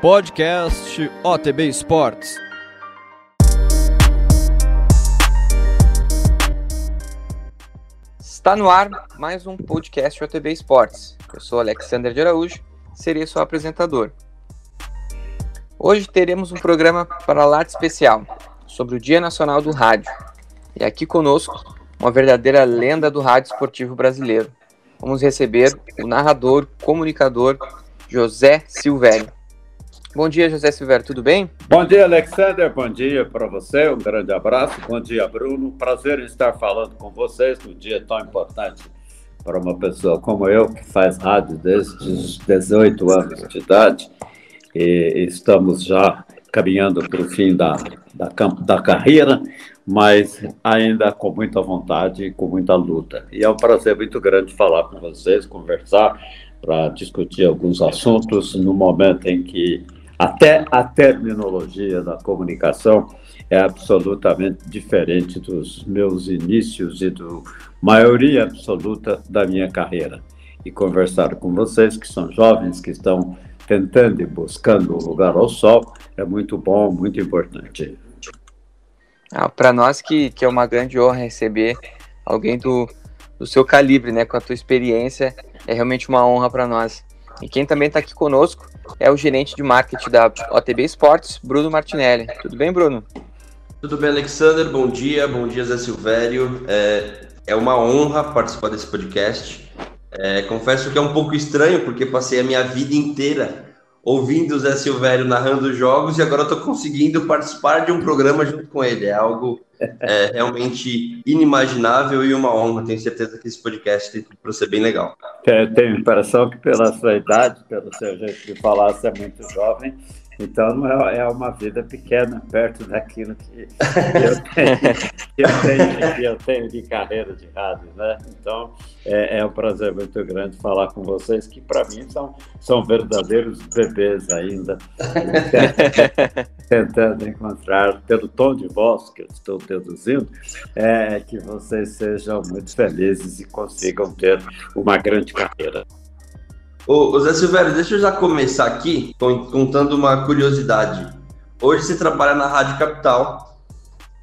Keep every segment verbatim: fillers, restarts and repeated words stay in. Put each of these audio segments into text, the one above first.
Podcast O T B Sports. Está no ar mais um podcast O T B Sports. Eu sou Aleksander de Araújo, serei seu apresentador. Hoje teremos um programa para lá de especial, sobre o Dia Nacional do Rádio. E aqui conosco, uma verdadeira lenda do rádio esportivo brasileiro. Vamos receber o narrador, comunicador, José Silvério. Bom dia, José Silvério, tudo bem? Bom dia, Aleksander, bom dia para você, um grande abraço, bom dia, Bruno. Prazer em estar falando com vocês num dia tão importante para uma pessoa como eu, que faz rádio desde os dezoito anos de idade, e estamos já caminhando para o fim da, da, da carreira, mas ainda com muita vontade e com muita luta. E é um prazer muito grande falar com vocês, conversar, para discutir alguns assuntos no momento em que até a terminologia da comunicação é absolutamente diferente dos meus inícios e da maioria absoluta da minha carreira. E conversar com vocês, que são jovens, que estão tentando e buscando o lugar ao sol, é muito bom, muito importante. Ah, para nós que, que é uma grande honra receber alguém do, do seu calibre, né, com a tua experiência, é realmente uma honra para nós. E quem também está aqui conosco é o gerente de marketing da O T B Sports, Bruno Martinelli. Tudo bem, Bruno? Tudo bem, Aleksander. Bom dia. Bom dia, Zé Silvério. É, é uma honra participar desse podcast. É, confesso que é um pouco estranho, porque passei a minha vida inteira ouvindo o Zé Silvério narrando jogos e agora estou conseguindo participar de um programa junto com ele. É algo é, realmente inimaginável e uma honra. Tenho certeza que esse podcast tem tudo para ser bem legal. Eu tenho a impressão que pela sua idade, pelo seu jeito de falar, você é muito jovem, então é uma vida pequena, perto daquilo que eu tenho, que eu tenho, que eu tenho de carreira de rádio, né? Então, é, é um prazer muito grande falar com vocês, que para mim são, são verdadeiros bebês ainda, tentando encontrar, pelo tom de voz que eu estou deduzindo, é, que vocês sejam muito felizes e consigam ter uma grande carreira. Ô, Zé Silvério, deixa eu já começar aqui contando uma curiosidade. Hoje você trabalha na Rádio Capital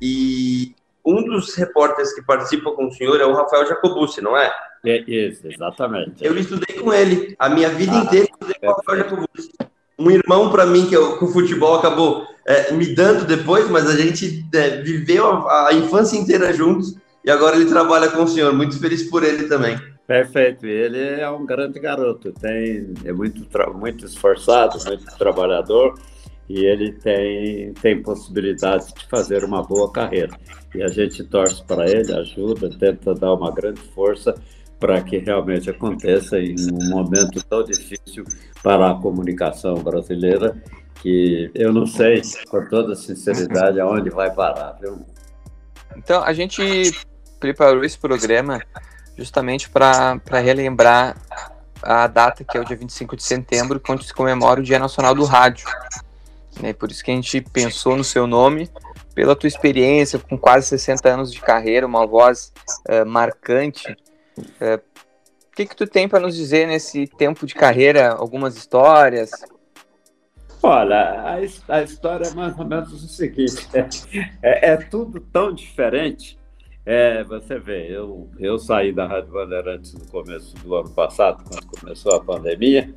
e um dos repórteres que participa com o senhor é o Rafael Jacobucci, não é? É isso, exatamente. Eu estudei com ele, a minha vida ah, inteira estudei com o Rafael Jacobucci. Um irmão para mim que o futebol acabou é, me dando depois, mas a gente é, viveu a, a infância inteira juntos e agora ele trabalha com o senhor. Muito feliz por ele também. Perfeito, ele é um grande garoto, tem, é muito, muito esforçado, muito trabalhador e ele tem, tem possibilidade de fazer uma boa carreira. E a gente torce para ele, ajuda, tenta dar uma grande força para que realmente aconteça em um momento tão difícil para a comunicação brasileira, que eu não sei, com toda sinceridade, aonde vai parar, viu? Então, a gente preparou esse programa justamente para relembrar a data, que é o dia vinte e cinco de setembro, quando se comemora o Dia Nacional do Rádio. É por isso que a gente pensou no seu nome, pela tua experiência, com quase sessenta anos de carreira, uma voz uh, marcante. Uh, o que, que tu tem para nos dizer nesse tempo de carreira, algumas histórias? Olha, a, a história é mais ou menos o seguinte, é, é, é tudo tão diferente. É, você vê, eu, eu saí da Rádio Bandeirantes no começo do ano passado, quando começou a pandemia,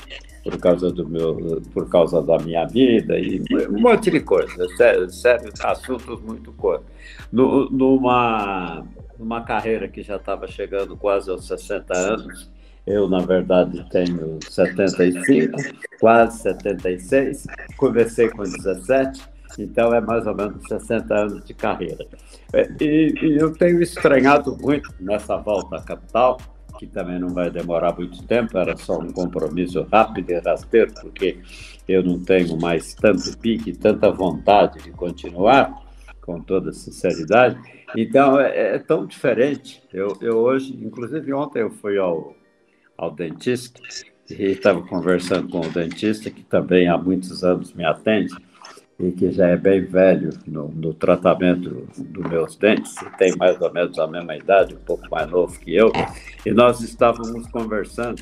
por causa, do meu, por causa da minha vida e um monte de coisa, sério, sério assuntos muito cortos. Numa, numa carreira que já estava chegando quase aos sessenta anos, eu, na verdade, tenho setenta e cinco, quase setenta e seis, comecei com dezessete, então é mais ou menos sessenta anos de carreira. E, e eu tenho estranhado muito nessa volta à capital, que também não vai demorar muito tempo, era só um compromisso rápido e rasteiro, porque eu não tenho mais tanto pique, tanta vontade de continuar, com toda sinceridade. Então, é, é tão diferente. Eu, eu hoje, inclusive ontem eu fui ao, ao dentista, e estava conversando com o dentista, que também há muitos anos me atende, e que já é bem velho no, no tratamento dos meus dentes, tem mais ou menos a mesma idade, um pouco mais novo que eu, e nós estávamos conversando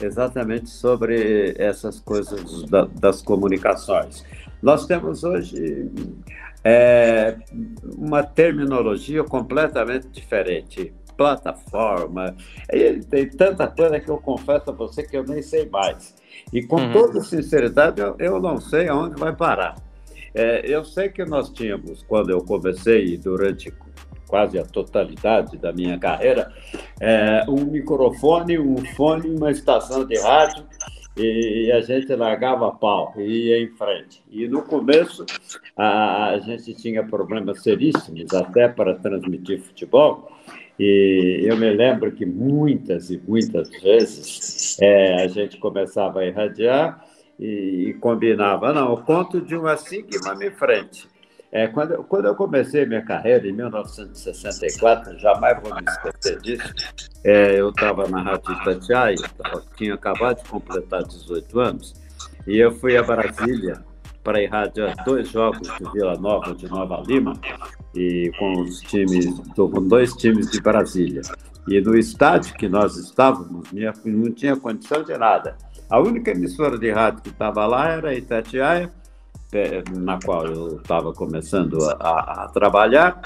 exatamente sobre essas coisas da, das comunicações. Nós temos hoje é, uma terminologia completamente diferente. Plataforma, ele tem tanta coisa que eu confesso a você que eu nem sei mais. E com uhum. toda sinceridade, eu, eu não sei aonde vai parar. É, eu sei que nós tínhamos, quando eu comecei, durante quase a totalidade da minha carreira, é, um microfone, um fone, uma estação de rádio, e a gente largava a pau e ia em frente. E no começo a, a gente tinha problemas seríssimos até para transmitir futebol. E eu me lembro que muitas e muitas vezes é, a gente começava a irradiar e, e combinava, não, eu conto de um a cinco e vamos em frente. É, quando, eu, quando eu comecei minha carreira, em mil novecentos e sessenta e quatro, jamais vou me esquecer disso, é, eu estava na Rádio Itatiaia, tinha acabado de completar dezoito anos, e eu fui a Brasília para irradiar dois jogos de Vila Nova de Nova Lima, e com os times, com dois times de Brasília. E no estádio que nós estávamos, minha, não tinha condição de nada. A única emissora de rádio que estava lá era a Itatiaia, na qual eu estava começando a, a trabalhar.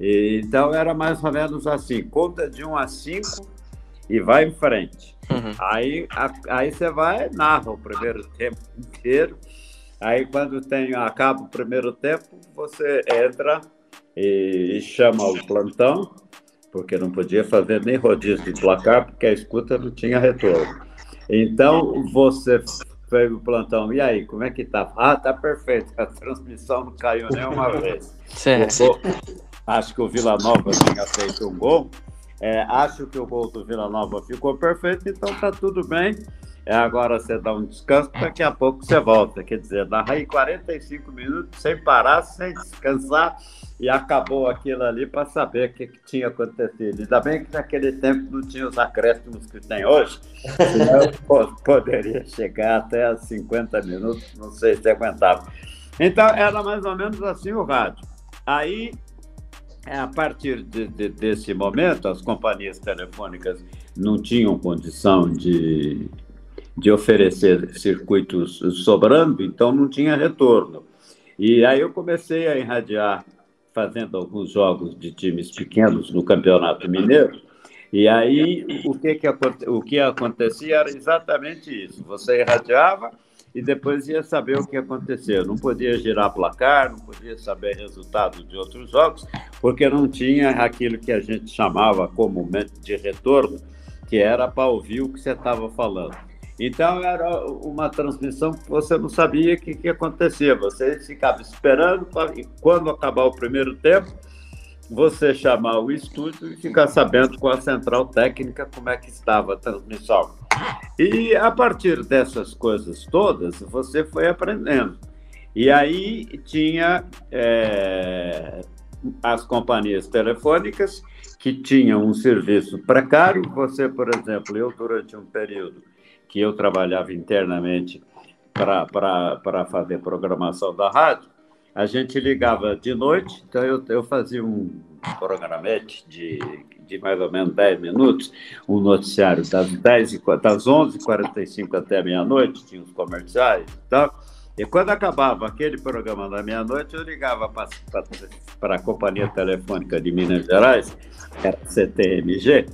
E, então era mais ou menos assim, conta de um a cinco e vai em frente. Uhum. Aí, a, aí você vai, narra o primeiro tempo inteiro. Aí quando tem, acaba o primeiro tempo, você entra e chama o plantão, porque não podia fazer nem rodízio de placar, porque a escuta não tinha retorno. Então, você fez o plantão, e aí, como é que tá? Ah, tá perfeito, a transmissão não caiu nenhuma vez. Certo. Gol, acho que o Vila Nova tinha feito um gol, é, acho que o gol do Vila Nova ficou perfeito, então tá tudo bem. Agora você dá um descanso, daqui a pouco você volta. Quer dizer, narrei quarenta e cinco minutos sem parar, sem descansar, e acabou aquilo ali para saber o que, que tinha acontecido. Ainda bem que naquele tempo não tinha os acréscimos que tem hoje, senão eu poderia chegar até cinquenta minutos, não sei se aguentava. Então, era mais ou menos assim o rádio. Aí, a partir de, de, desse momento, as companhias telefônicas não tinham condição de... de oferecer circuitos sobrando, então não tinha retorno. E aí eu comecei a irradiar, fazendo alguns jogos de times pequenos no Campeonato Mineiro, e aí o que, que, o que acontecia era exatamente isso, você irradiava e depois ia saber o que aconteceu, não podia girar placar, não podia saber resultado de outros jogos, porque não tinha aquilo que a gente chamava comumente de retorno, que era para ouvir o que você estava falando. Então, era uma transmissão que você não sabia o que, que acontecia. Você ficava esperando, pra, e quando acabar o primeiro tempo, você chamar o estúdio e ficar sabendo com a central técnica como é que estava a transmissão. E, a partir dessas coisas todas, você foi aprendendo. E aí tinha é, as companhias telefônicas que tinham um serviço precário. Você, por exemplo, eu durante um período, que eu trabalhava internamente para fazer programação da rádio, a gente ligava de noite, então eu, eu fazia um programete de, de mais ou menos dez minutos, um noticiário das, das onze e quarenta e cinco até meia-noite, tinha os comerciais e tal, e quando acabava aquele programa da meia-noite, eu ligava para a Companhia Telefônica de Minas Gerais, era C T M G,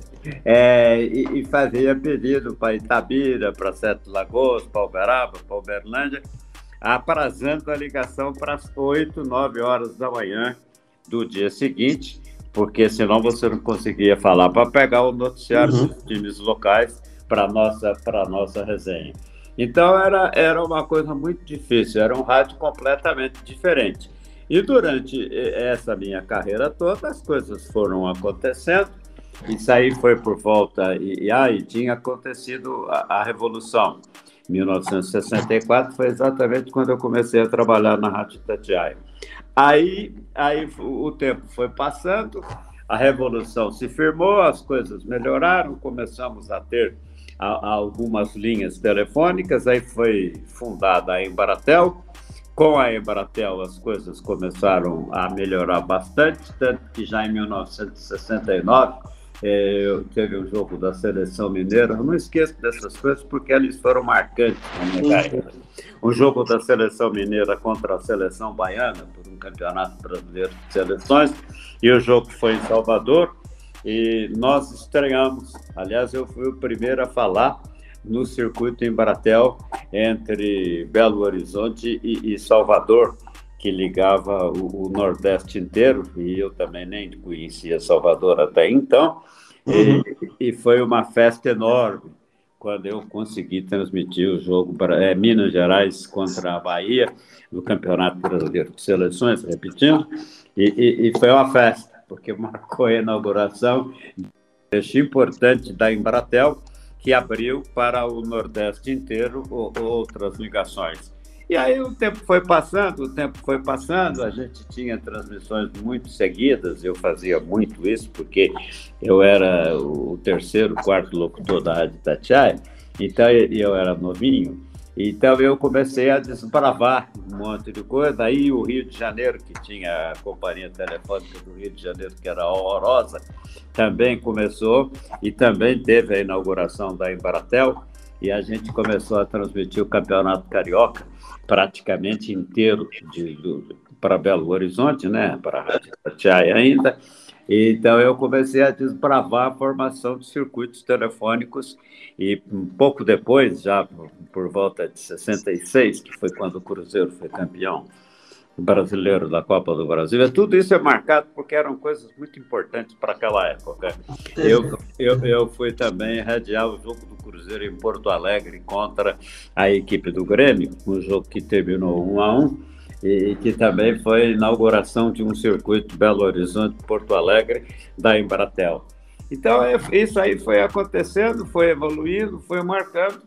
é, e, e fazia pedido para Itabira, para Sete Lagoas, para Uberaba, para Uberlândia, aprazando a ligação para as oito, nove horas da manhã do dia seguinte, porque senão você não conseguia falar para pegar o noticiário uhum. dos times locais para a nossa, para nossa resenha. Então, era, era uma coisa muito difícil, era um rádio completamente diferente. E durante essa minha carreira toda, as coisas foram acontecendo, isso aí foi por volta, e, e aí tinha acontecido a, a Revolução. mil novecentos e sessenta e quatro foi exatamente quando eu comecei a trabalhar na Rádio Itatiaia. Aí, aí o tempo foi passando, a Revolução se firmou, as coisas melhoraram, começamos a ter a, a algumas linhas telefônicas, aí foi fundada a Embratel. Com a Embratel as coisas começaram a melhorar bastante, tanto que já em mil novecentos e sessenta e nove é, teve o jogo da seleção mineira, eu não esqueço dessas coisas porque elas foram marcantes na minha carreira. O jogo da seleção mineira contra a seleção baiana, por um campeonato brasileiro de seleções, e o jogo foi em Salvador, e nós estreamos, aliás, eu fui o primeiro a falar no circuito Embratel entre Belo Horizonte e, e Salvador, que ligava o, o Nordeste inteiro, e eu também nem conhecia Salvador até então, uhum. e, e foi uma festa enorme quando eu consegui transmitir o jogo para é, Minas Gerais contra a Bahia, no Campeonato Brasileiro de Seleções, repetindo, e, e, e foi uma festa, porque marcou a inauguração de um trecho importante da Embratel, que abriu para o Nordeste inteiro outras ligações. E aí o tempo foi passando, o tempo foi passando, a gente tinha transmissões muito seguidas, eu fazia muito isso, porque eu era o terceiro, quarto locutor da Rádio Itatiaia, então eu era novinho, então eu comecei a desbravar um monte de coisa. Aí o Rio de Janeiro, que tinha a companhia telefônica do Rio de Janeiro, que era horrorosa, também começou, e também teve a inauguração da Embratel, e a gente começou a transmitir o Campeonato Carioca praticamente inteiro para Belo Horizonte, né, para a Rádio Itatiaia ainda. Então eu comecei a desbravar a formação de circuitos telefônicos, e um pouco depois, já por volta de sessenta e seis, que foi quando o Cruzeiro foi campeão brasileiro da Copa do Brasil, tudo isso é marcado porque eram coisas muito importantes para aquela época. Eu, eu, eu fui também radiar o jogo do Cruzeiro em Porto Alegre contra a equipe do Grêmio, um jogo que terminou um a um, e que também foi a inauguração de um circuito Belo Horizonte, Porto Alegre, da Embratel. Então, isso aí foi acontecendo, foi evoluindo, foi marcando,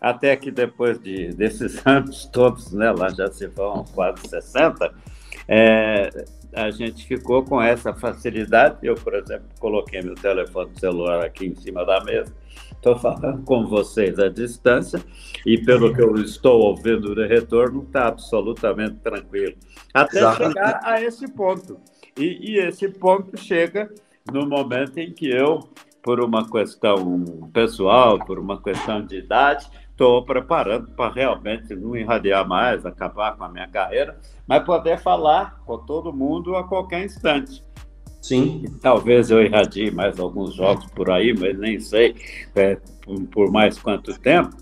até que depois de, desses anos todos, né, lá já se vão quase sessenta, é, a gente ficou com essa facilidade. Eu, por exemplo, coloquei meu telefone celular aqui em cima da mesa, estou falando com vocês à distância, e pelo que eu estou ouvindo de retorno, está absolutamente tranquilo. Até Exato. chegar a esse ponto. E, e esse ponto chega no momento em que eu, por uma questão pessoal, por uma questão de idade, estou preparando para realmente não irradiar mais, acabar com a minha carreira, mas poder falar com todo mundo a qualquer instante. Sim. Talvez eu irradie mais alguns jogos por aí, mas nem sei é, por mais quanto tempo.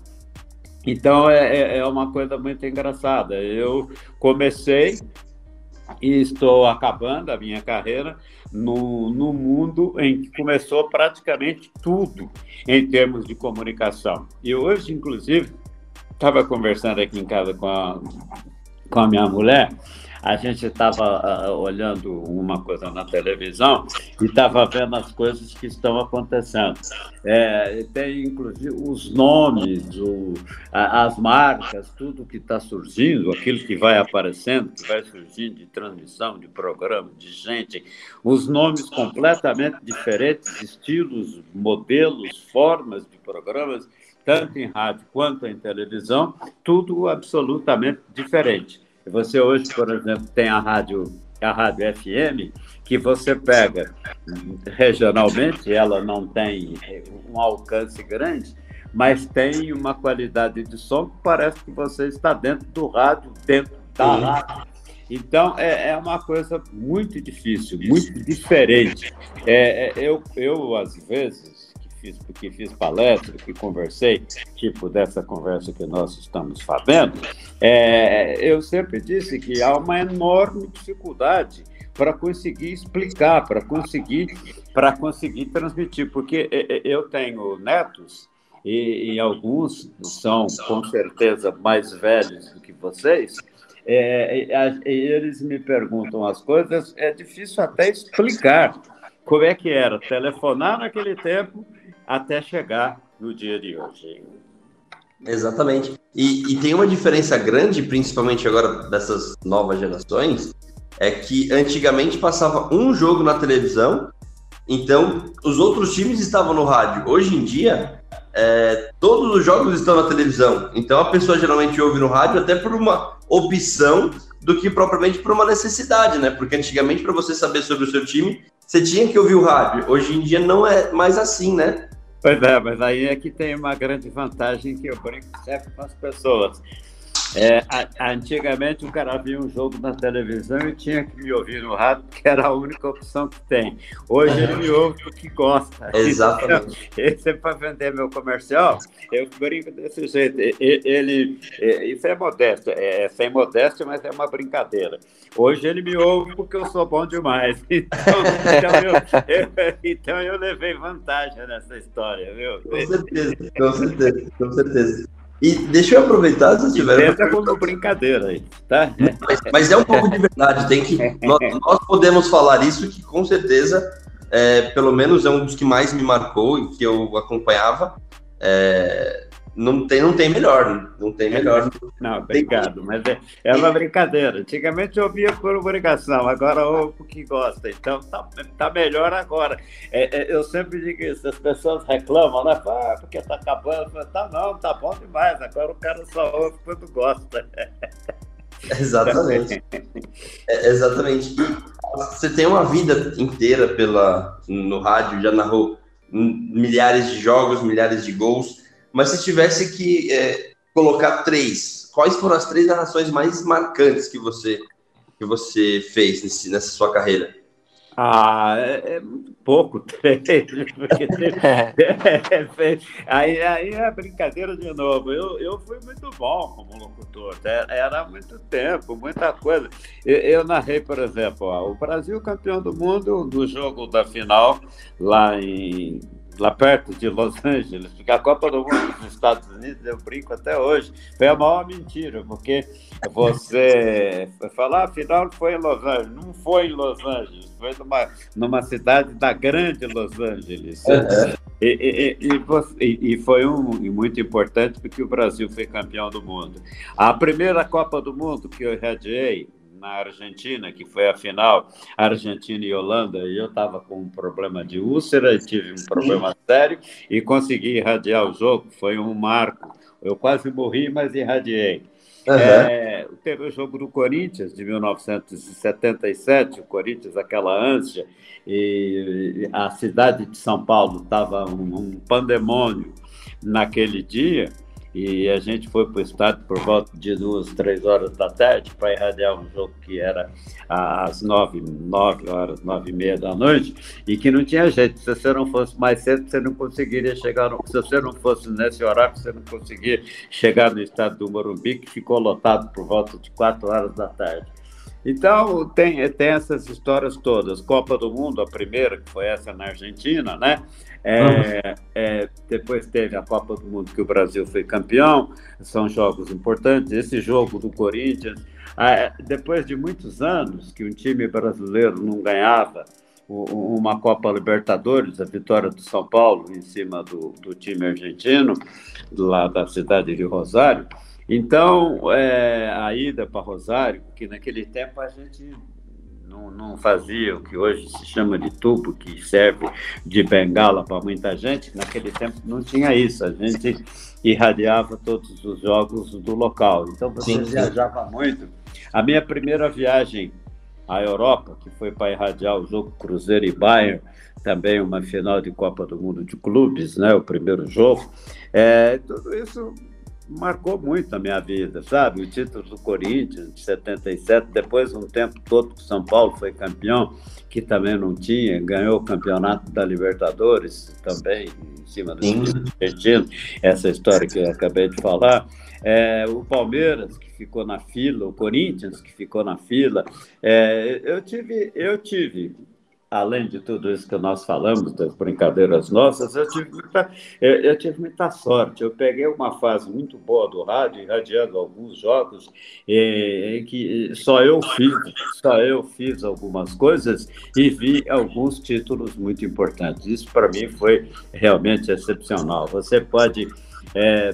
Então é, é uma coisa muito engraçada. Eu comecei e estou acabando a minha carreira no, no mundo em que começou praticamente tudo em termos de comunicação. E hoje, inclusive, estava conversando aqui em casa com a, com a minha mulher. A gente estava uh, olhando uma coisa na televisão e estava vendo as coisas que estão acontecendo. É, tem, inclusive, os nomes, o, a, as marcas, tudo que está surgindo, aquilo que vai aparecendo, que vai surgindo de transmissão, de programa, de gente, os nomes completamente diferentes, estilos, modelos, formas de programas, tanto em rádio quanto em televisão, tudo absolutamente diferente. Você hoje, por exemplo, tem a rádio, a rádio F M, que você pega regionalmente, ela não tem um alcance grande, mas tem uma qualidade de som que parece que você está dentro do rádio, dentro da rádio. Então, é, é uma coisa muito difícil, muito diferente. É, é, eu, eu, às vezes... Fiz, que fiz palestra, que conversei, tipo dessa conversa que nós estamos fazendo, é, eu sempre disse que há uma enorme dificuldade para conseguir explicar, para conseguir, para conseguir transmitir, porque eu tenho netos, e, e alguns são, com certeza, mais velhos do que vocês, é, e, e eles me perguntam as coisas, é difícil até explicar como é que era telefonar naquele tempo, até chegar no dia de hoje. Exatamente. E, e tem uma diferença grande, principalmente agora dessas novas gerações, é que antigamente passava um jogo na televisão, então os outros times estavam no rádio. Hoje em dia, é, todos os jogos estão na televisão, então a pessoa geralmente ouve no rádio até por uma opção do que propriamente por uma necessidade, né? Porque antigamente, para você saber sobre o seu time, você tinha que ouvir o rádio. Hoje em dia não é mais assim, né? Pois é, mas aí é que tem uma grande vantagem que eu brinco sempre com as pessoas. É, a, antigamente o cara via um jogo na televisão e tinha que me ouvir no rádio, porque era a única opção que tem. Hoje ele me ouve porque gosta. Exatamente. Então, esse é para vender meu comercial, eu brinco desse jeito. Ele, ele, isso é modesto, é sem modéstia, mas é uma brincadeira. Hoje ele me ouve porque eu sou bom demais. Então, então, eu, eu, então eu levei vantagem nessa história, viu? Com certeza, com certeza, com certeza. E deixa eu aproveitar, se tiver uma brincadeira aí, tá? Mas, mas é um pouco de verdade, tem que nós, nós podemos falar isso, que com certeza, é, pelo menos é um dos que mais me marcou e que eu acompanhava. É, não tem, não tem melhor, não tem melhor. Não, obrigado, mas é, é uma brincadeira. Antigamente eu ouvia por obrigação, agora ouvo porque gosta, então tá, tá melhor agora. É, é, eu sempre digo isso, as pessoas reclamam, né? Ah, porque tá acabando, mas tá não, tá bom demais, agora o cara só ouve quando gosta. Exatamente. É, exatamente. Você tem uma vida inteira pela, no rádio, já narrou milhares de jogos, milhares de gols. Mas se tivesse que é, colocar três, quais foram as três narrações mais marcantes que você, que você fez nesse, nessa sua carreira? Ah, é, é muito pouco, três, porque três, é, é, aí, aí é brincadeira de novo. Eu, eu fui muito bom como locutor, era muito tempo, muita coisa. Eu, eu narrei, por exemplo, ó, o Brasil campeão do mundo do jogo da final lá em... lá perto de Los Angeles, porque a Copa do Mundo dos Estados Unidos, eu brinco até hoje, foi a maior mentira, porque você falar, afinal foi em Los Angeles, não foi em Los Angeles, foi numa, numa cidade da grande Los Angeles. Uhum. E, e, e, e foi um, e muito importante, porque o Brasil foi campeão do mundo. A primeira Copa do Mundo que eu irradiei, na Argentina, que foi a final, Argentina e Holanda, e eu estava com um problema de úlcera, e tive um problema sério, e consegui irradiar o jogo, foi um marco. Eu quase morri, mas irradiei. Uhum. É, teve o jogo do Corinthians, de mil novecentos e setenta e sete, o Corinthians, aquela ânsia, e a cidade de São Paulo estava um, um pandemônio naquele dia, e a gente foi para o estádio por volta de duas, três horas da tarde para irradiar um jogo que era às nove, nove horas, nove e meia da noite, e que não tinha jeito. Se você não fosse mais cedo, você não conseguiria chegar, no... se você não fosse nesse horário, você não conseguia chegar no estádio do Morumbi, que ficou lotado por volta de quatro horas da tarde. Então, tem, tem essas histórias todas. Copa do Mundo, a primeira, que foi essa na Argentina, né? É, é, depois teve a Copa do Mundo, que o Brasil foi campeão. São jogos importantes. Esse jogo do Corinthians, ah, depois de muitos anos que um time brasileiro não ganhava uma Copa Libertadores, a vitória do São Paulo em cima do, do time argentino, lá da cidade de Rosário. Então, é, a ida para Rosário, que naquele tempo a gente não, não fazia o que hoje se chama de tubo, que serve de bengala para muita gente, naquele tempo não tinha isso, a gente irradiava todos os jogos do local, então você sim, sim. viajava muito. A minha primeira viagem à Europa, que foi para irradiar o jogo Cruzeiro e Bayern, também uma final de Copa do Mundo de Clubes, né, o primeiro jogo, é, tudo isso... marcou muito a minha vida, sabe? O título do Corinthians, de setenta e sete, depois um tempo todo que o São Paulo foi campeão, que também não tinha, ganhou o campeonato da Libertadores, também, em cima do Dipetino, essa história que eu acabei de falar. É, o Palmeiras, que ficou na fila, o Corinthians, que ficou na fila. É, eu tive... Eu tive além de tudo isso que nós falamos, das brincadeiras nossas, eu tive muita, eu, eu tive muita sorte. Eu peguei uma fase muito boa do rádio, irradiando alguns jogos, em que só eu fiz, só eu fiz algumas coisas e vi alguns títulos muito importantes. Isso, para mim, foi realmente excepcional. Você pode... É,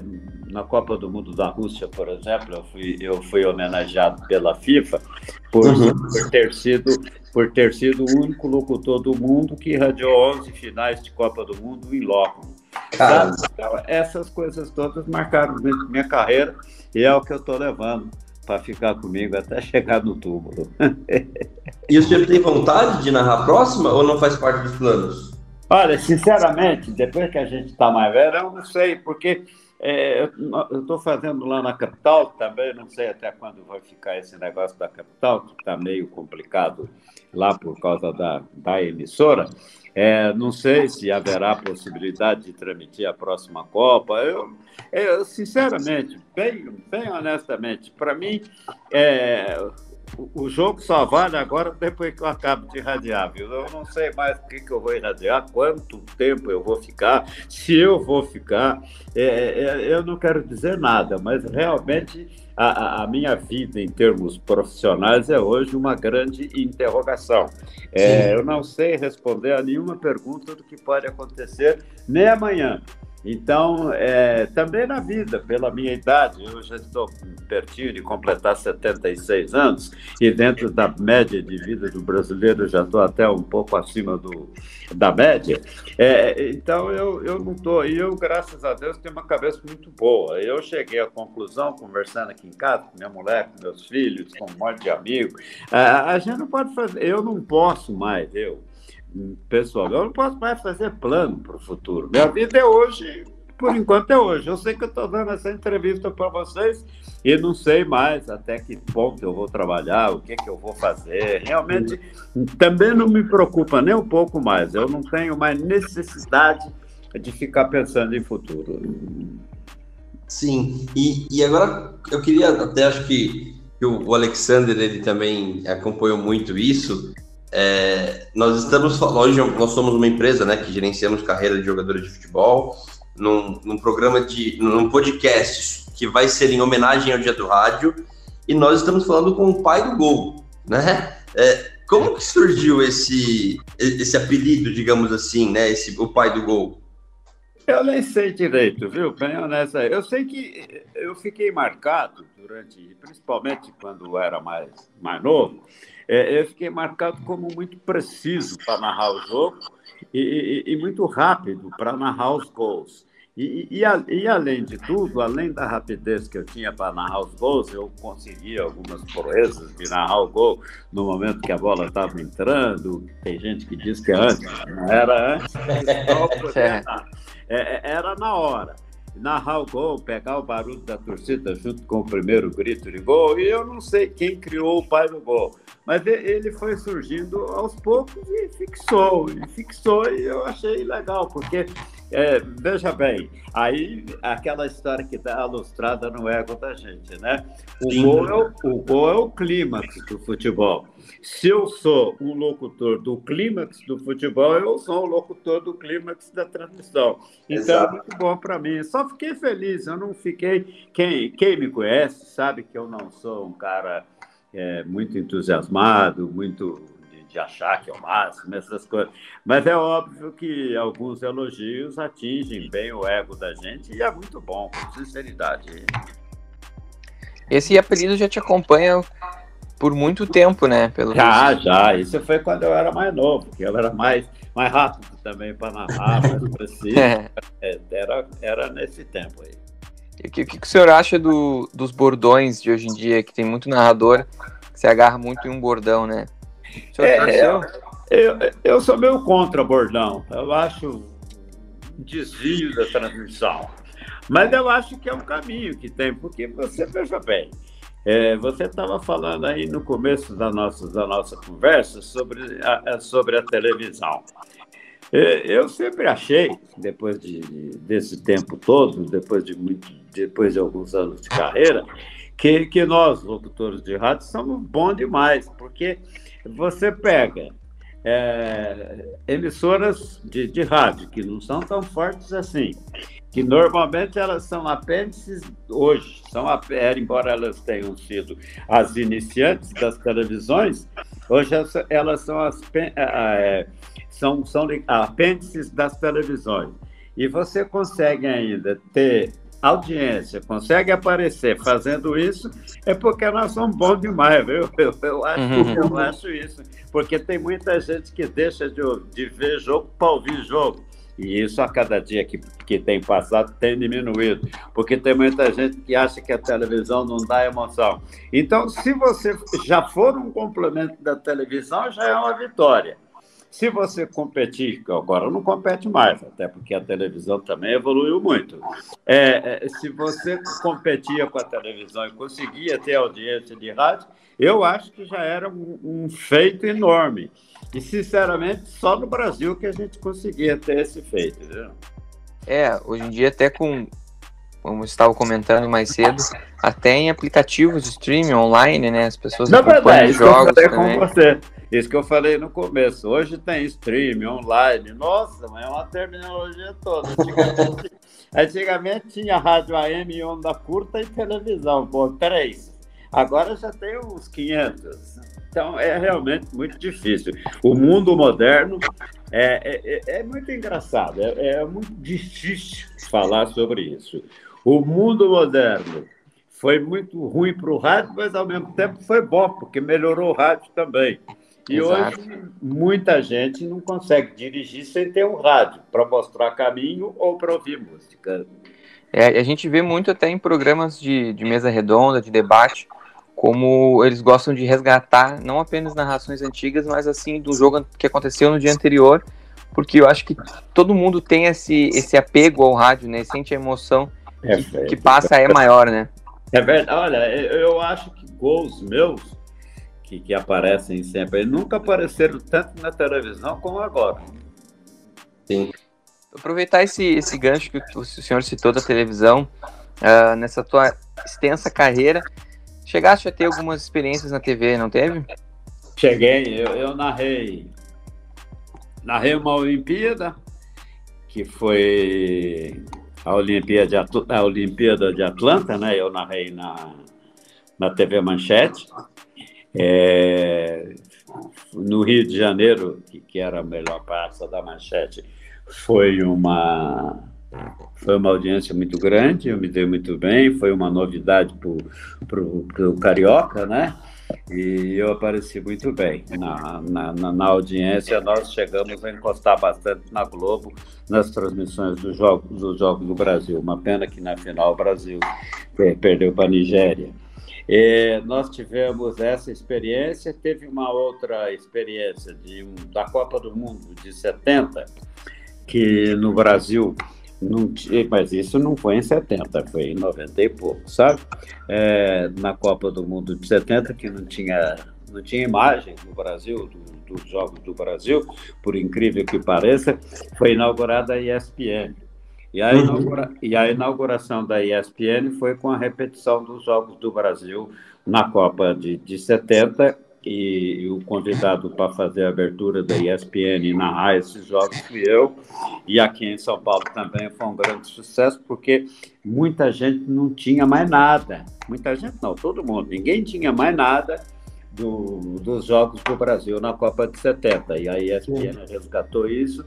na Copa do Mundo da Rússia, por exemplo, eu fui, eu fui homenageado pela FIFA por, uhum. por, ter sido, por ter sido o único locutor do mundo que irradiou onze finais de Copa do Mundo em loco. Essas coisas todas marcaram minha carreira e é o que eu estou levando. para ficar comigo até chegar no túmulo. E o senhor tem vontade de narrar a próxima ou não faz parte dos planos? Olha, sinceramente, depois que a gente está mais velho, eu não sei, porque é, eu estou fazendo lá na capital também, não sei até quando vai ficar esse negócio da capital, que está meio complicado lá por causa da, da emissora. É, não sei se haverá possibilidade de transmitir a próxima Copa. Eu, eu sinceramente, bem, bem honestamente, para mim, é, o, o jogo só vale agora depois que eu acabo de irradiar, viu? Eu não sei mais o que, que eu vou irradiar, quanto tempo eu vou ficar, se eu vou ficar. É, é, eu não quero dizer nada, mas realmente a, a minha vida em termos profissionais é hoje uma grande interrogação. É, eu não sei responder a nenhuma pergunta do que pode acontecer nem amanhã. Então, é, também na vida, pela minha idade, eu já estou pertinho de completar setenta e seis anos e dentro da média de vida do brasileiro já estou até um pouco acima do, da média. É, então, eu, eu não estou. E eu, graças a Deus, tenho uma cabeça muito boa. Eu cheguei à conclusão, conversando aqui em casa, com minha mulher, com meus filhos, com um monte de amigos. A, a gente não pode fazer... Eu não posso mais, eu... Pessoal, eu não posso mais fazer plano para o futuro. Minha vida é hoje, por enquanto é hoje. Eu sei que eu estou dando essa entrevista para vocês e não sei mais até que ponto eu vou trabalhar, o que, que eu vou fazer. Realmente, também não me preocupa nem um pouco mais. Eu não tenho mais necessidade de ficar pensando em futuro. Sim, e, e agora eu queria, até acho que o Aleksander, ele também acompanhou muito isso. É, nós estamos hoje, nós somos uma empresa, né, que gerenciamos carreira de jogadores de futebol num, num programa de, num podcast que vai ser em homenagem ao Dia do Rádio, e nós estamos falando com o pai do gol, né? É, como que surgiu esse, esse apelido, digamos assim, né? Esse, o pai do gol? Eu nem sei direito, viu? Bem honesto. Eu sei que eu fiquei marcado durante, principalmente quando eu era mais, mais novo, é, eu fiquei marcado como muito preciso para narrar o jogo e, e, e muito rápido para narrar os gols. E, e, e, além de tudo, além da rapidez que eu tinha para narrar os gols, eu conseguia algumas proezas de narrar o gol no momento que a bola estava entrando. Tem gente que diz que é antes, não era antes, era na hora. Narrar o gol, pegar o barulho da torcida junto com o primeiro grito de gol, e eu não sei quem criou o pai do gol, mas ele foi surgindo aos poucos e fixou, e fixou, e eu achei legal, porque, é, veja bem, aí aquela história que dá alustrada no ego da gente, né? O gol é o, o, gol é o clímax do futebol. Se eu sou um locutor do clímax do futebol, eu sou um locutor do clímax da transmissão. Então, exato, é muito bom para mim. Só fiquei feliz, eu não fiquei... Quem, quem me conhece sabe que eu não sou um cara é, muito entusiasmado, muito de, de achar que é o máximo, essas coisas. Mas é óbvio que alguns elogios atingem bem o ego da gente e é muito bom, com sinceridade. Esse apelido já te acompanha... Por muito tempo, né? Pelo já, risco. já. Isso foi quando eu era mais novo, que eu era mais, mais rápido também para narrar, mais preciso. É. Era, era nesse tempo aí. E o que, que, que o senhor acha do, dos bordões de hoje em dia, que tem muito narrador que se agarra muito em um bordão, né? O senhor é, eu, eu, eu sou meio contra bordão. Eu acho um desvio da transmissão. Mas eu acho que é um caminho que tem, porque você veja bem. É, você estava falando aí no começo da nossa, da nossa conversa sobre a, sobre a televisão. Eu sempre achei, depois de, desse tempo todo, depois de, muito, depois de alguns anos de carreira, que, que nós, locutores de rádio, somos bons demais, porque você pega é, emissoras de, de rádio que não são tão fortes assim, que normalmente elas são apêndices hoje, são apêndices, embora elas tenham sido as iniciantes das televisões, hoje elas são, as, são, são apêndices das televisões. E você consegue ainda ter audiência, consegue aparecer fazendo isso, é porque nós somos bons demais, viu? Eu, eu, acho, eu acho isso, porque tem muita gente que deixa de, de ver jogo para ouvir jogo. E isso, a cada dia que, que tem passado, tem diminuído, porque tem muita gente que acha que a televisão não dá emoção. Então, se você já for um complemento da televisão, já é uma vitória. Se você competir, agora não compete mais, até porque a televisão também evoluiu muito. É, se você competia com a televisão e conseguia ter audiência de rádio, eu acho que já era um, um feito enorme. E, sinceramente, só no Brasil que a gente conseguia ter esse feito. Viu? É, hoje em dia até com, como eu estava comentando mais cedo, até em aplicativos de streaming online, né? As pessoas não acompanham os jogos também. Com você. Isso que eu falei no começo, hoje tem streaming, online, nossa, mas é uma terminologia toda. Antigamente, antigamente tinha rádio A M e onda curta e televisão, pô, três. Agora já tem uns quinhentos. Então é realmente muito difícil. O mundo moderno é, é, é muito engraçado, é, é muito difícil falar sobre isso. O mundo moderno foi muito ruim para o rádio, mas ao mesmo tempo foi bom, porque melhorou o rádio também. E Exato. Hoje, muita gente não consegue dirigir sem ter um rádio, para mostrar caminho ou para ouvir música. É, a gente vê muito até em programas de, de mesa redonda, de debate, como eles gostam de resgatar não apenas narrações antigas, mas assim do jogo que aconteceu no dia anterior, porque eu acho que todo mundo tem esse, esse apego ao rádio, né? Sente a emoção é, que, é, que passa é maior, né? É verdade. Olha, eu acho que gols meus, Que, que aparecem sempre, e nunca apareceram tanto na televisão como agora. Sim. Aproveitar esse, esse gancho que o, o senhor citou da televisão, uh, nessa tua extensa carreira, chegaste a ter algumas experiências na T V, não teve? Cheguei, eu, eu narrei, narrei uma Olimpíada, que foi a Olimpíada de, Atl- a Olimpíada de Atlanta, né? Eu narrei na, na T V Manchete. É, no Rio de Janeiro, que, que era a melhor praça da Manchete, foi uma, foi uma audiência muito grande, eu me dei muito bem, foi uma novidade para o Carioca, né? E eu apareci muito bem na, na, na, na audiência. Nós chegamos a encostar bastante na Globo nas transmissões dos jogos, dos jogos do Brasil. Uma pena que na final o Brasil perdeu para a Nigéria. E nós tivemos essa experiência, teve uma outra experiência de um, da Copa do Mundo de setenta, que no Brasil não tinha, mas isso não foi em setenta, foi em noventa e pouco, sabe? É, na Copa do Mundo de setenta, que não tinha, não tinha imagem no Brasil, do, dos jogos do Brasil, por incrível que pareça, foi inaugurada a E S P N. E a, inaugura... e a inauguração da E S P N foi com a repetição dos Jogos do Brasil na Copa de, de setenta, e, e o convidado para fazer a abertura da E S P N e narrar esses jogos fui eu, e aqui em São Paulo também foi um grande sucesso, porque muita gente não tinha mais nada, muita gente não, todo mundo, ninguém tinha mais nada do, dos Jogos do Brasil na Copa de setenta, e a E S P N resgatou isso,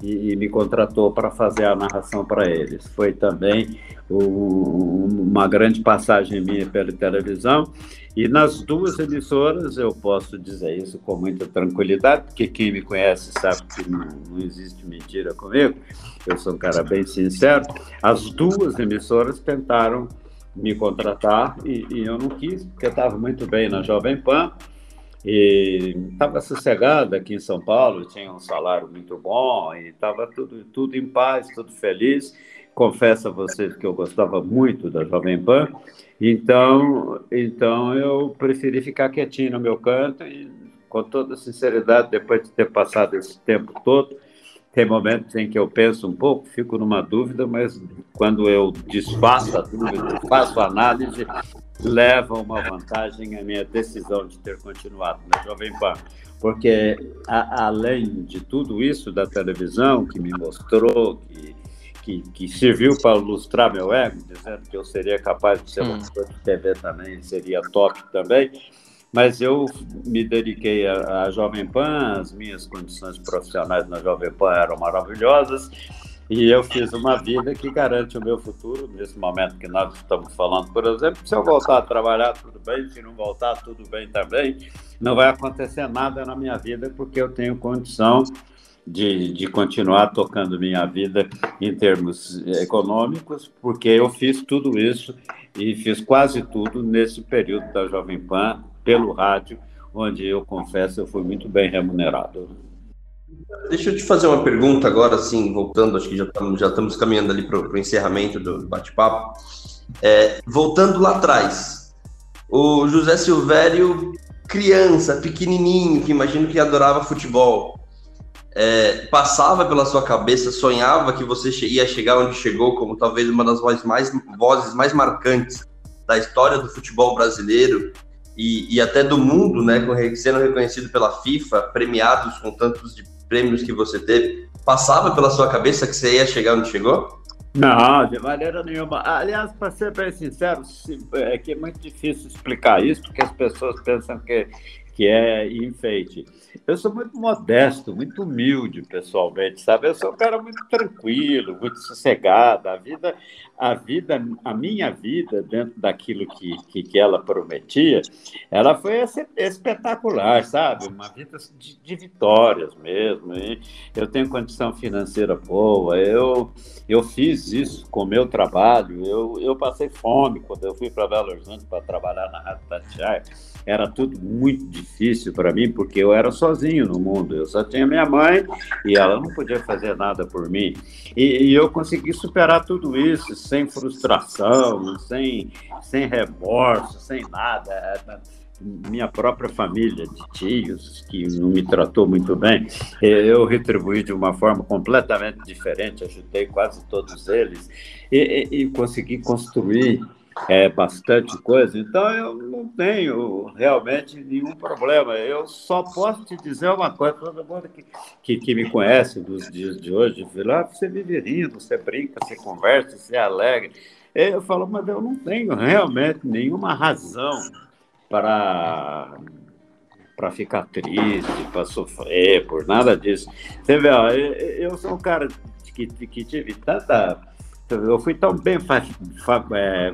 E, e me contratou para fazer a narração para eles. Foi também o, uma grande passagem minha pela televisão, e nas duas emissoras eu posso dizer isso com muita tranquilidade, porque quem me conhece sabe que não, não existe mentira comigo, eu sou um cara bem sincero. As duas emissoras tentaram me contratar e, e eu não quis, porque eu estava muito bem na Jovem Pan, e estava sossegado aqui em São Paulo, tinha um salário muito bom, e estava tudo, tudo em paz, tudo feliz. Confesso a vocês que eu gostava muito da Jovem Pan, então, então eu preferi ficar quietinho no meu canto, e com toda sinceridade, depois de ter passado esse tempo todo, tem momentos em que eu penso um pouco, fico numa dúvida, mas quando eu desfaço a dúvida, faço a análise, leva uma vantagem a minha decisão de ter continuado na Jovem Pan, porque a, além de tudo isso da televisão, que me mostrou, que, que, que serviu para ilustrar meu ego, dizendo que eu seria capaz de ser um ator de T V também, seria top também, mas eu me dediquei à Jovem Pan, as minhas condições profissionais na Jovem Pan eram maravilhosas, e eu fiz uma vida que garante o meu futuro, nesse momento que nós estamos falando, por exemplo. Se eu voltar a trabalhar, tudo bem, se não voltar, tudo bem também, não vai acontecer nada na minha vida, porque eu tenho condição de, de continuar tocando minha vida em termos econômicos, porque eu fiz tudo isso e fiz quase tudo nesse período da Jovem Pan pelo rádio, onde eu confesso eu fui muito bem remunerado. Deixa eu te fazer uma pergunta agora, assim, voltando, acho que já estamos, já estamos caminhando ali para o encerramento do bate-papo. É, voltando lá atrás, o José Silvério, criança, pequenininho, que imagino que adorava futebol, é, passava pela sua cabeça, sonhava que você ia chegar onde chegou, como talvez uma das vozes mais, vozes mais marcantes da história do futebol brasileiro, E, e até do mundo, né, sendo reconhecido pela FIFA, premiados com tantos de prêmios que você teve, passava pela sua cabeça que você ia chegar onde chegou? Não, de maneira nenhuma. Aliás, para ser bem sincero, é que é muito difícil explicar isso, porque as pessoas pensam que, que é enfeite. Eu sou muito modesto, muito humilde pessoalmente, sabe? Eu sou um cara muito tranquilo, muito sossegado. A vida, a vida, a minha vida, dentro daquilo que, que, que ela prometia, ela foi espetacular, sabe? Uma vida de, de vitórias mesmo. E eu tenho condição financeira boa, eu, eu fiz isso com o meu trabalho, eu, eu passei fome quando eu fui para Belo Horizonte para trabalhar na Rádio Itatiaia. Era tudo muito difícil para mim, porque eu era sozinho no mundo, eu só tinha minha mãe e ela não podia fazer nada por mim. E, e eu consegui superar tudo isso sem frustração, sem, sem remorso, sem nada. Minha própria família de tios, que não me tratou muito bem, eu retribuí de uma forma completamente diferente, ajudei quase todos eles e, e, e consegui construir É bastante coisa, então eu não tenho realmente nenhum problema. Eu só posso te dizer uma coisa: todo mundo que, que, que me conhece dos dias de hoje, lá, você vive rindo, você brinca, você conversa, você é alegre. Eu falo, mas eu não tenho realmente nenhuma razão para para ficar triste, para sofrer, por nada disso. Você vê, ó, eu, eu sou um cara que, que tive tanta. Eu fui tão bem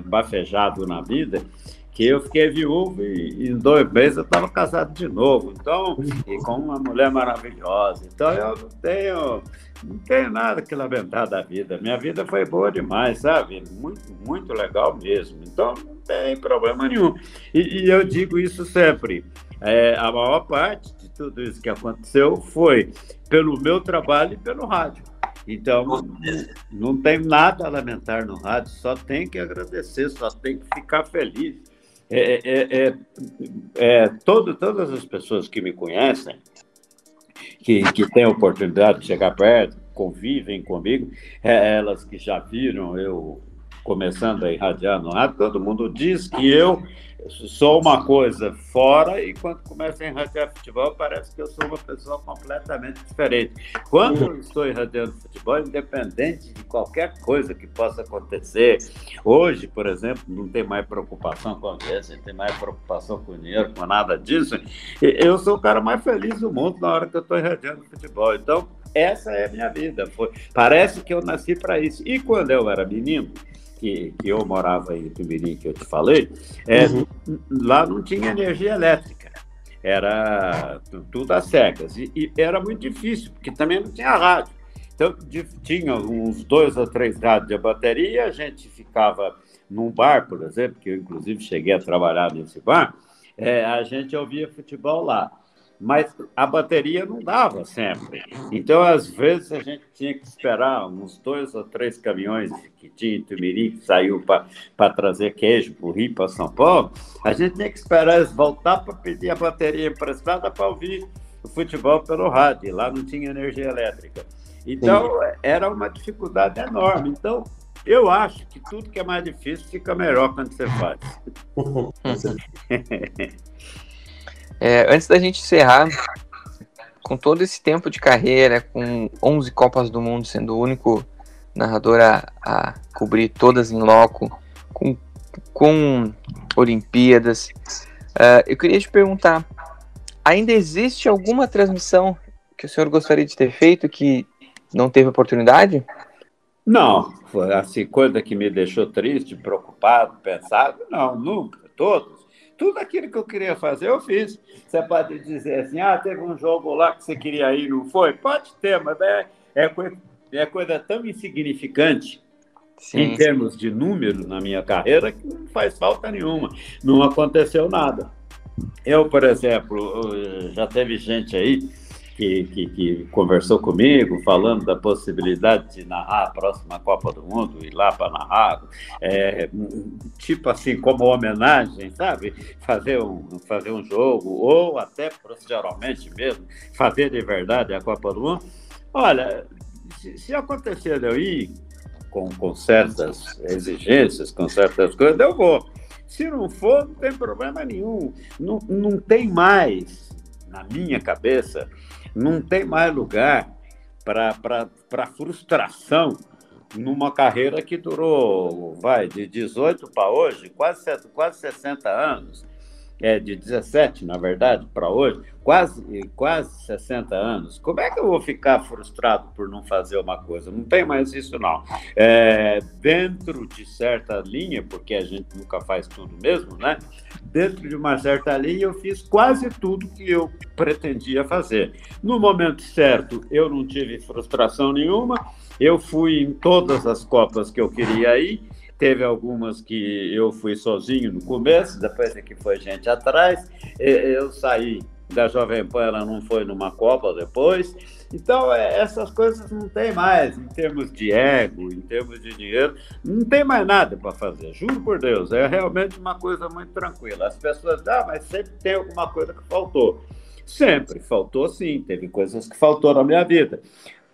bafejado na vida que eu fiquei viúvo e em dois meses eu estava casado de novo, então, e com uma mulher maravilhosa. Então eu não tenho, não tenho nada que lamentar da vida. Minha vida foi boa demais, sabe? Muito, muito legal mesmo. Então não tem problema nenhum. E, e eu digo isso sempre. É, a maior parte de tudo isso que aconteceu foi pelo meu trabalho e pelo rádio. Então, não tem nada a lamentar no rádio, só tem que agradecer, só tem que ficar feliz. É, é, é, é, todo, todas as pessoas que me conhecem, que, que têm a oportunidade de chegar perto, convivem comigo, é, elas que já viram eu começando a irradiar no rádio, todo mundo diz que eu sou uma coisa fora, e quando começo a irradiar futebol, parece que eu sou uma pessoa completamente diferente. Quando eu estou irradiando futebol, independente de qualquer coisa que possa acontecer, hoje, por exemplo, não tem mais preocupação com a audiência, não tem mais preocupação com o dinheiro, com nada disso, eu sou o cara mais feliz do mundo na hora que eu estou irradiando futebol. Então, essa é a minha vida. Foi, parece que eu nasci para isso. E quando eu era menino, Que, que eu morava em Piumirim, que eu te falei, é, uhum. lá não tinha energia elétrica, era tudo às cegas, e, e era muito difícil, porque também não tinha rádio, então de, tinha uns dois ou três rádios de bateria, e a gente ficava num bar, por exemplo, que eu inclusive cheguei a trabalhar nesse bar, é, a gente ouvia futebol lá, mas a bateria não dava sempre. Então, às vezes, a gente tinha que esperar uns dois ou três caminhões que tinha em Timirim, que saiu para trazer queijo para o Rio, para São Paulo. A gente tinha que esperar eles voltar para pedir a bateria emprestada para ouvir o futebol pelo rádio. E lá não tinha energia elétrica. Então, era uma dificuldade enorme. Então, eu acho que tudo que é mais difícil fica melhor quando você faz. É, antes da gente encerrar, com todo esse tempo de carreira, com onze Copas do Mundo, sendo o único narrador a, a cobrir todas em loco, com, com Olimpíadas, uh, eu queria te perguntar, ainda existe alguma transmissão que o senhor gostaria de ter feito que não teve oportunidade? Não, assim, coisa que me deixou triste, preocupado, pensado, não, nunca, todos. tudo aquilo que eu queria fazer, eu fiz. Você pode dizer assim, ah, teve um jogo lá que você queria ir, não foi? Pode ter, mas é, é, coisa, é coisa tão insignificante, sim, em termos de número na minha carreira, que não faz falta nenhuma, não aconteceu nada. Eu, por exemplo, já teve gente aí que, que, que conversou comigo, falando da possibilidade de narrar a próxima Copa do Mundo, ir lá para narrar, é, tipo assim, como homenagem, sabe? Fazer um, fazer um jogo, ou até proceduralmente mesmo, fazer de verdade a Copa do Mundo. Olha, se, se acontecer eu ir com, com certas exigências, com certas coisas, eu vou. Se não for, não tem problema nenhum. Não, não tem mais, na minha cabeça, não tem mais lugar para frustração numa carreira que durou, vai, de dezoito para hoje, quase, quase sessenta anos. É, de dezessete, na verdade, para hoje, quase, quase sessenta anos. Como é que eu vou ficar frustrado por não fazer uma coisa? Não tem mais isso, não. É, dentro de certa linha, porque a gente nunca faz tudo mesmo, né? Dentro de uma certa linha, eu fiz quase tudo que eu pretendia fazer. No momento certo, eu não tive frustração nenhuma, eu fui em todas as Copas que eu queria ir. Teve algumas que eu fui sozinho no começo, depois é que foi gente atrás. Eu saí da Jovem Pan, ela não foi numa Copa depois. Então, essas coisas não tem mais, em termos de ego, em termos de dinheiro, não tem mais nada para fazer, juro por Deus. É realmente uma coisa muito tranquila. As pessoas dizem, ah, mas sempre tem alguma coisa que faltou. Sempre, faltou sim, teve coisas que faltou na minha vida.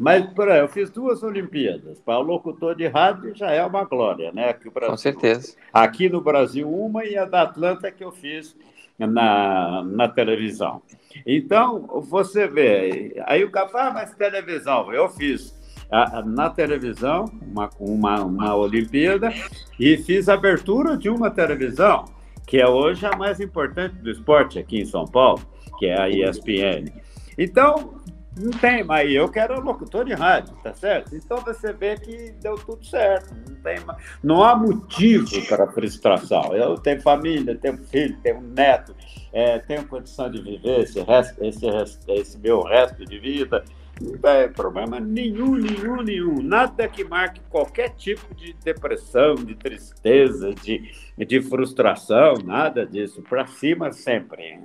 Mas, por aí, eu fiz duas Olimpíadas. Para locutor de rádio já é uma glória, né? Aqui no Brasil, com certeza. Aqui no Brasil, uma, e a da Atlanta que eu fiz na, na televisão. Então, você vê. Aí o cara fala, ah, mas televisão. Eu fiz a, na televisão uma, uma, uma Olimpíada e fiz a abertura de uma televisão, que é hoje a mais importante do esporte aqui em São Paulo, que é a E S P N. Então, não tem, mas eu quero locutor de rádio, tá certo? Então você vê que deu tudo certo, não tem mais, não há motivo para frustração. Eu tenho família, tenho filho, tenho neto, é, tenho condição de viver esse, resto, esse, resto, esse meu resto de vida, não tem problema nenhum, nenhum, nenhum. Nada que marque qualquer tipo de depressão, de tristeza, de, de frustração, nada disso. Para cima sempre.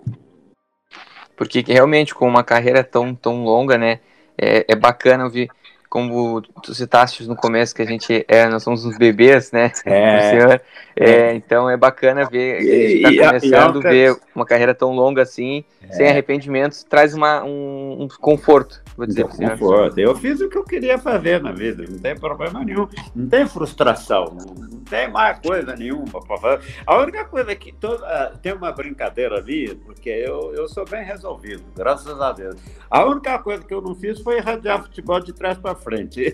Porque realmente, com uma carreira tão, tão longa, né, é, é bacana ouvir, como tu citaste no começo, que a gente é, nós somos uns bebês, né, é, senhor? É, então é bacana ver, a gente tá começando a ver uma carreira tão longa assim, é, sem arrependimentos, traz uma, um, um conforto, vou dizer para o senhor. Conforto. Eu fiz o que eu queria fazer na vida, não tem problema nenhum, não tem frustração, não tem mais coisa nenhuma para fazer. A única coisa é que toda, tem uma brincadeira ali, porque eu, eu sou bem resolvido, graças a Deus. A única coisa que eu não fiz foi irradiar futebol de trás para frente.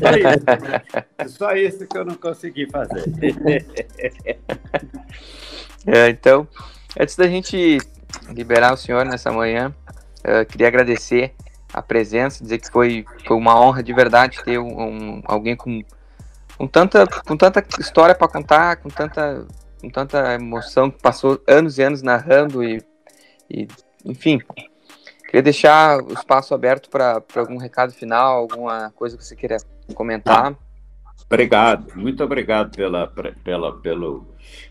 Só isso, só isso que eu não consegui fazer. É, então, antes da gente liberar o senhor nessa manhã, uh, queria agradecer a presença, dizer que foi, foi uma honra de verdade ter um, um, alguém com, com, tanta, com tanta história para contar, com tanta, com tanta emoção, que passou anos e anos narrando e, e enfim. Queria deixar o espaço aberto para algum recado final, alguma coisa que você queira comentar. Obrigado, muito obrigado pela, pela, pelo,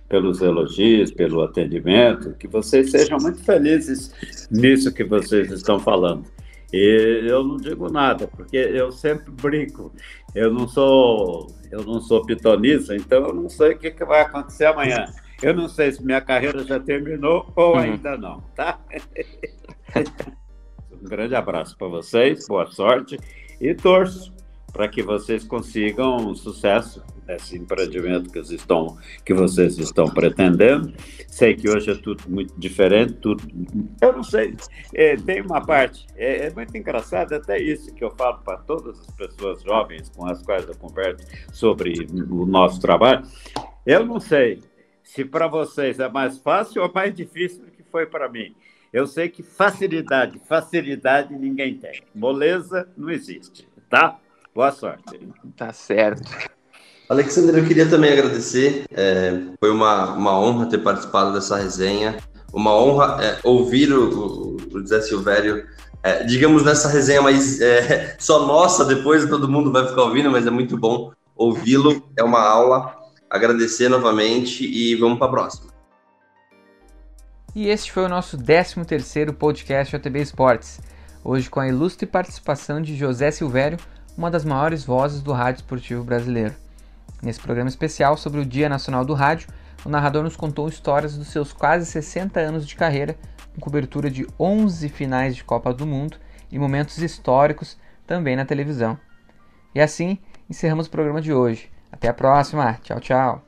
pelos elogios, pelo atendimento, que vocês sejam muito felizes nisso que vocês estão falando. E eu não digo nada, porque eu sempre brinco, eu não sou, eu não sou pitonisa, então eu não sei o que, que vai acontecer amanhã. Eu não sei se minha carreira já terminou ou uhum. ainda não, tá? Um grande abraço para vocês, boa sorte, e torço para que vocês consigam sucesso nesse empreendimento que, estão, que vocês estão pretendendo. Sei que hoje é tudo muito diferente, tudo... eu não sei, é, tem uma parte, é, é muito engraçado até isso que eu falo para todas as pessoas jovens com as quais eu converso sobre o nosso trabalho. Eu não sei se para vocês é mais fácil ou mais difícil do que foi para mim. Eu sei que facilidade, facilidade ninguém tem. Moleza não existe, tá? Boa sorte. Tá certo. Aleksander, eu queria também agradecer, é, foi uma, uma honra ter participado dessa resenha, uma honra é, ouvir o, o, o José Silvério, é, digamos nessa resenha, mas é, só nossa, depois todo mundo vai ficar ouvindo, mas é muito bom ouvi-lo, é uma aula, agradecer novamente e vamos para a próxima. E este foi o nosso décimo terceiro podcast O T B Sports, hoje com a ilustre participação de José Silvério, uma das maiores vozes do rádio esportivo brasileiro. Nesse programa especial sobre o Dia Nacional do Rádio, o narrador nos contou histórias dos seus quase sessenta anos de carreira, com cobertura de onze finais de Copa do Mundo e momentos históricos também na televisão. E assim, encerramos o programa de hoje. Até a próxima. Tchau, tchau.